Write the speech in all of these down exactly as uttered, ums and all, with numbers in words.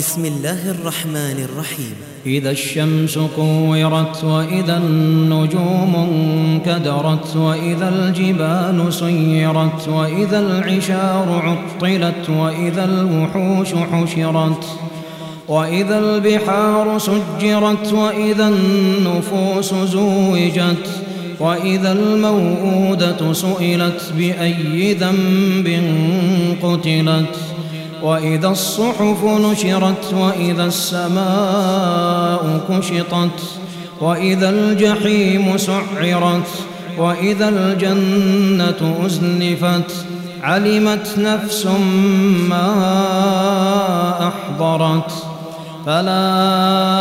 بسم الله الرحمن الرحيم. إذا الشمس كورت وإذا النجوم انكدرت وإذا الجبال سيرت وإذا العشار عطلت وإذا الوحوش حشرت وإذا البحار سجرت وإذا النفوس زوجت وإذا الموءودة سئلت بأي ذنب قتلت وإذا الصحف نشرت وإذا السماء كشطت وإذا الجحيم سعرت وإذا الجنة أزلفت علمت نفس ما أحضرت فلا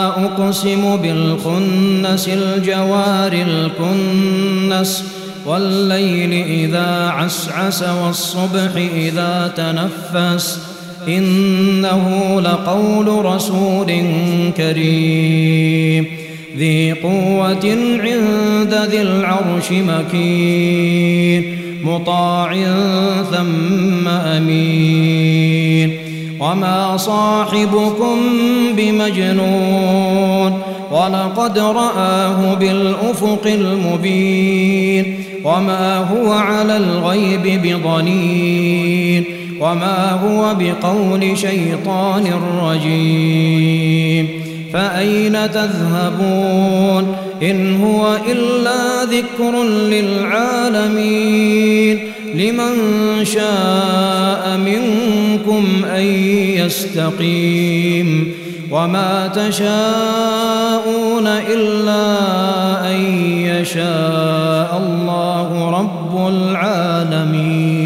أقسم بالخنس الجوار الكنس والليل إذا عسعس والصبح إذا تنفس إنه لقول رسول كريم ذي قوة عند ذي العرش مكين مطاع ثم أمين وما صاحبكم بمجنون ولقد رآه بالأفق المبين وما هو على الغيب بضنين وما هو بقول شيطان رجيم فأين تذهبون إن هو إلا ذكر للعالمين لمن شاء منكم أن يستقيم وما تشاءون إلا أن يشاء الله رب العالمين.